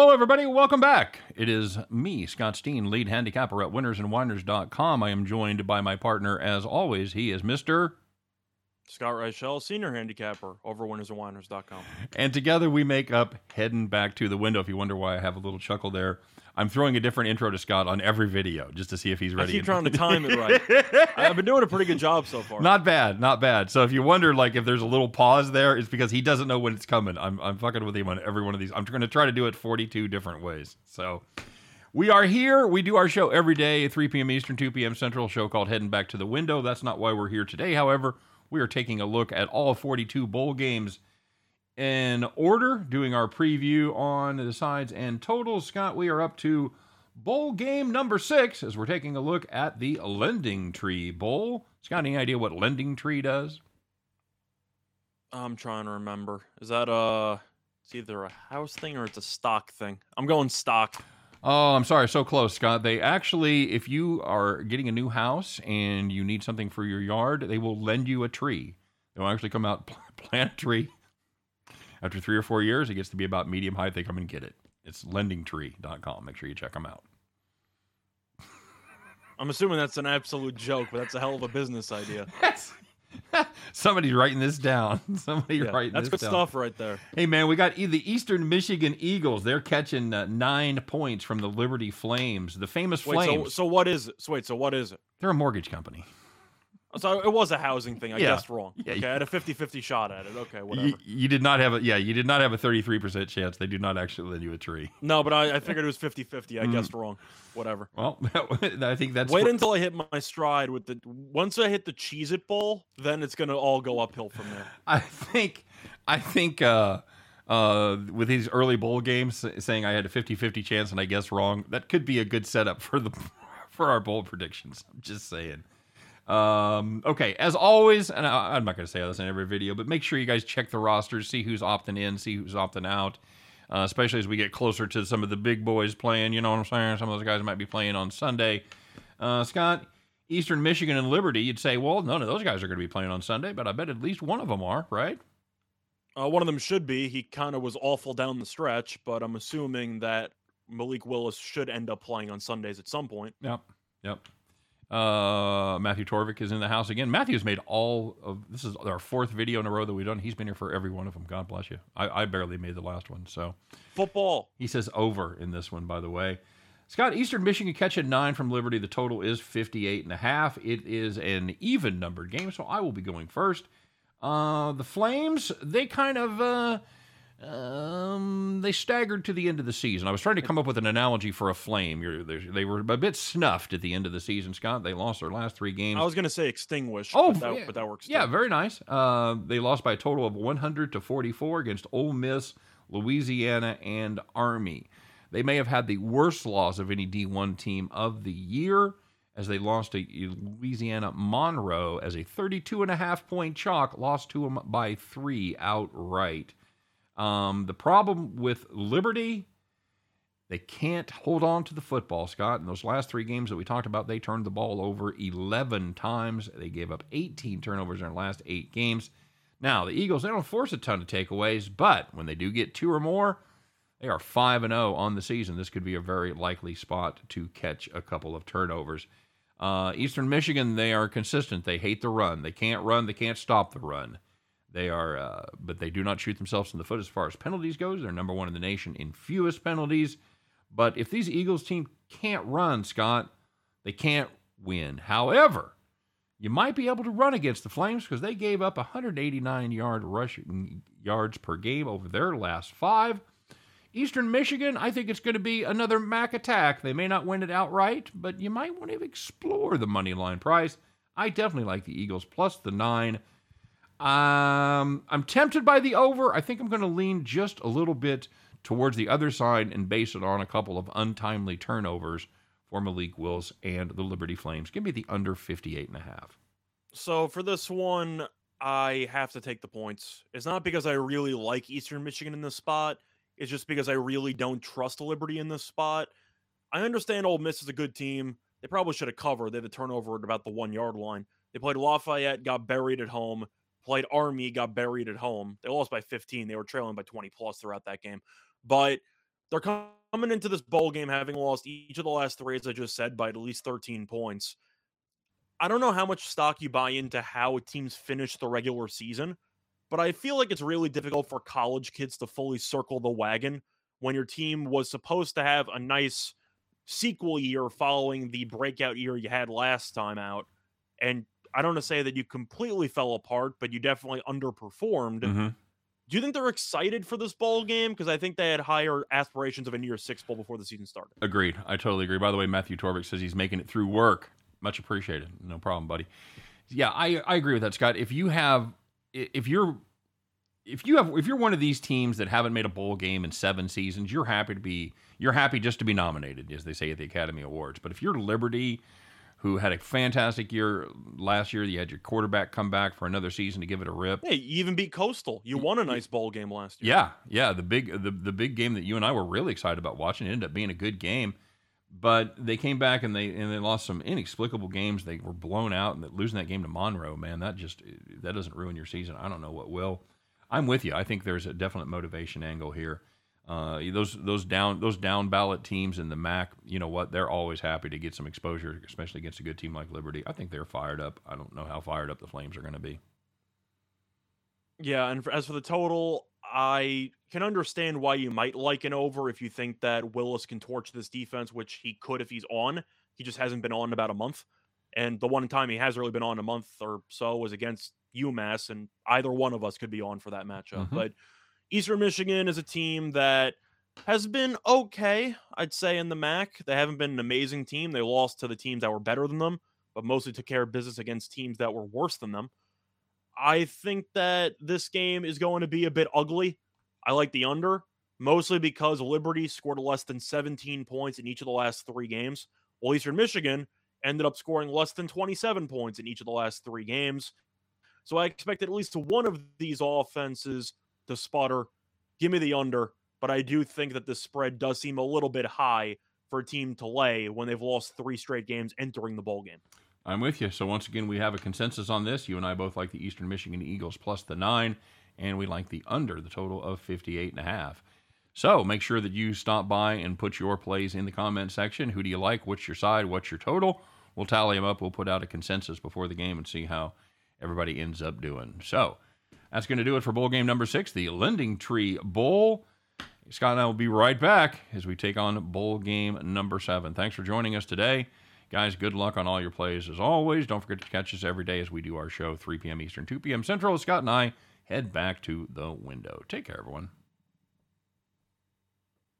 Hello, everybody. Welcome back. It is me, Scott Steen, lead handicapper at WinnersAndWinners.com. I am joined by my partner, as always. He is Mr. Scott Reichel, senior handicapper over WinnersAndWinners.com. And together we make up Heading Back to the Window. If you wonder why I have a little chuckle there, I'm throwing a different intro to Scott on every video just to see if he's ready. I keep trying to time it right. I've been doing a pretty good job so far. Not bad, not bad. So if you wonder, like, if there's a little pause there, it's because he doesn't know when it's coming. I'm fucking with him on every one of these. I'm going to try to do it 42 different ways. So we are here. We do our show every day at 3 p.m. Eastern, 2 p.m. Central, show called Heading Back to the Window. That's not why we're here today, however. We are taking a look at all 42 bowl games in order, doing our preview on the sides and totals. Scott, we are up to bowl game number 6 as we're taking a look at the Lending Tree Bowl. Scott, any idea what Lending Tree does? I'm trying to remember. Is that it's either a house thing or it's a stock thing? I'm going stock. Oh, I'm sorry. So close, Scott. They actually, if you are getting a new house and you need something for your yard, they will lend you a tree. They'll actually come out, plant a tree. After 3 or 4 years, it gets to be about medium height. They come and get it. It's LendingTree.com. Make sure you check them out. I'm assuming that's an absolute joke, but that's a hell of a business idea. Somebody's writing this down. That's good stuff right there. Hey, man, we got the Eastern Michigan Eagles. They're catching 9 points from the Liberty Flames, the famous Flames. So what is it? So what is it? They're a mortgage company. So it was a housing thing. I guessed wrong. Yeah, okay, I had a 50-50 shot at it. Okay, whatever. You did not have a 33% chance. They do not actually lend you a tree. No, but I figured it was 50-50. I guessed wrong. Whatever. Well, I think that's... Wait until I hit my stride with the... Once I hit the Cheez It Bowl, then it's going to all go uphill from there. I think with these early bowl games, saying I had a 50-50 chance and I guessed wrong, that could be a good setup for our bowl predictions. I'm just saying. Okay, as always, and I'm not going to say this in every video, but make sure you guys check the rosters, see who's opting in, see who's opting out, especially as we get closer to some of the big boys playing, you know what I'm saying? Some of those guys might be playing on Sunday. Scott, Eastern Michigan and Liberty, you'd say, well, none of those guys are going to be playing on Sunday, but I bet at least one of them are, right? One of them should be. He kind of was awful down the stretch, but I'm assuming that Malik Willis should end up playing on Sundays at some point. Yep. Matthew Torvik is in the house again. Matthew's made this is our 4th video in a row that we've done. He's been here for every one of them. God bless you. I barely made the last one. So football, he says over in this one, by the way. Scott, Eastern Michigan catching 9 from Liberty. The total is 58.5. It is an even numbered game. So I will be going first. The Flames, they kind of, they staggered to the end of the season. I was trying to come up with an analogy for a flame. They were a bit snuffed at the end of the season, Scott. They lost their last 3 games. I was going to say extinguished, but that works. Yeah, very nice. They lost by a total of 100-44 against Ole Miss, Louisiana, and Army. They may have had the worst loss of any D1 team of the year, as they lost to Louisiana Monroe as a 32.5-point chalk, lost to them by 3 outright. The problem with Liberty, they can't hold on to the football, Scott. In those last 3 games that we talked about, they turned the ball over 11 times. They gave up 18 turnovers in their last 8 games. Now, the Eagles, they don't force a ton of takeaways, but when they do get 2 or more, they are 5-0 on the season. This could be a very likely spot to catch a couple of turnovers. Eastern Michigan, they are consistent. They hate the run. They can't run. They can't stop the run. They are, but they do not shoot themselves in the foot as far as penalties goes. They're number 1 in the nation in fewest penalties. But if these Eagles team can't run, Scott, they can't win. However, you might be able to run against the Flames because they gave up 189 rushing yards per game over their last 5. Eastern Michigan, I think it's going to be another MAC attack. They may not win it outright, but you might want to explore the money line price. I definitely like the Eagles plus the 9. I'm tempted by the over. I think I'm going to lean just a little bit towards the other side and base it on a couple of untimely turnovers for Malik Willis and the Liberty Flames. Give me the under 58.5. So for this one, I have to take the points. It's not because I really like Eastern Michigan in this spot. It's just because I really don't trust Liberty in this spot. I understand Ole Miss is a good team. They probably should have covered. They had a turnover at about the 1-yard line. They played Lafayette, got buried at home. Played Army, got buried at home. They lost by 15. They were trailing by 20 plus throughout that game. But They're coming into this bowl game having lost each of the last three, as I just said, by at least 13 points. I don't know how much stock you buy into how teams finish the regular season, but I feel like it's really difficult for college kids to fully circle the wagon when your team was supposed to have a nice sequel year following the breakout year you had last time out. And I don't want to say that you completely fell apart, but you definitely underperformed. Mm-hmm. Do you think they're excited for this bowl game? Because I think they had higher aspirations of a New Year's Six bowl before the season started. Agreed. I totally agree. By the way, Matthew Torvik says he's making it through work. Much appreciated. No problem, buddy. Yeah, I agree with that, Scott. If you're one of these teams that haven't made a bowl game in 7 seasons, you're happy just to be nominated, as they say at the Academy Awards. But if you're Liberty, who had a fantastic year last year. You had your quarterback come back for another season to give it a rip. Hey, you even beat Coastal. You won a nice bowl game last year. Yeah. The big game that you and I were really excited about watching. It ended up being a good game, but they came back and they lost some inexplicable games. They were blown out, and losing that game to Monroe, man, that doesn't ruin your season. I don't know what will. I'm with you. I think there's a definite motivation angle here. Those down ballot teams in the MAC, you know what? They're always happy to get some exposure, especially against a good team like Liberty. I think they're fired up. I don't know how fired up the Flames are going to be. Yeah, and as for the total, I can understand why you might like an over if you think that Willis can torch this defense, which he could if he's on. He just hasn't been on in about a month. And the one time he has really been on a month or so was against UMass, and either one of us could be on for that matchup. Mm-hmm. But Eastern Michigan is a team that has been okay, I'd say, in the MAC. They haven't been an amazing team. They lost to the teams that were better than them, but mostly took care of business against teams that were worse than them. I think that this game is going to be a bit ugly. I like the under, mostly because Liberty scored less than 17 points in each of the last 3 games, while Eastern Michigan ended up scoring less than 27 points in each of the last 3 games. So I expect at least one of these offenses to sputter. Give me the under, but I do think that this spread does seem a little bit high for a team to lay when they've lost 3 straight games entering the bowl game. I'm with you. So once again, we have a consensus on this. You and I both like the Eastern Michigan Eagles plus the 9, and we like the under, the total of 58.5. So make sure that you stop by and put your plays in the comment section. Who do you like? What's your side? What's your total? We'll tally them up. We'll put out a consensus before the game and see how everybody ends up doing. So that's going to do it for bowl game number 6, the Lending Tree Bowl. Scott and I will be right back as we take on bowl game number 7. Thanks for joining us today. Guys, good luck on all your plays as always. Don't forget to catch us every day as we do our show, 3 p.m. Eastern, 2 p.m. Central. Scott and I head back to the window. Take care, everyone.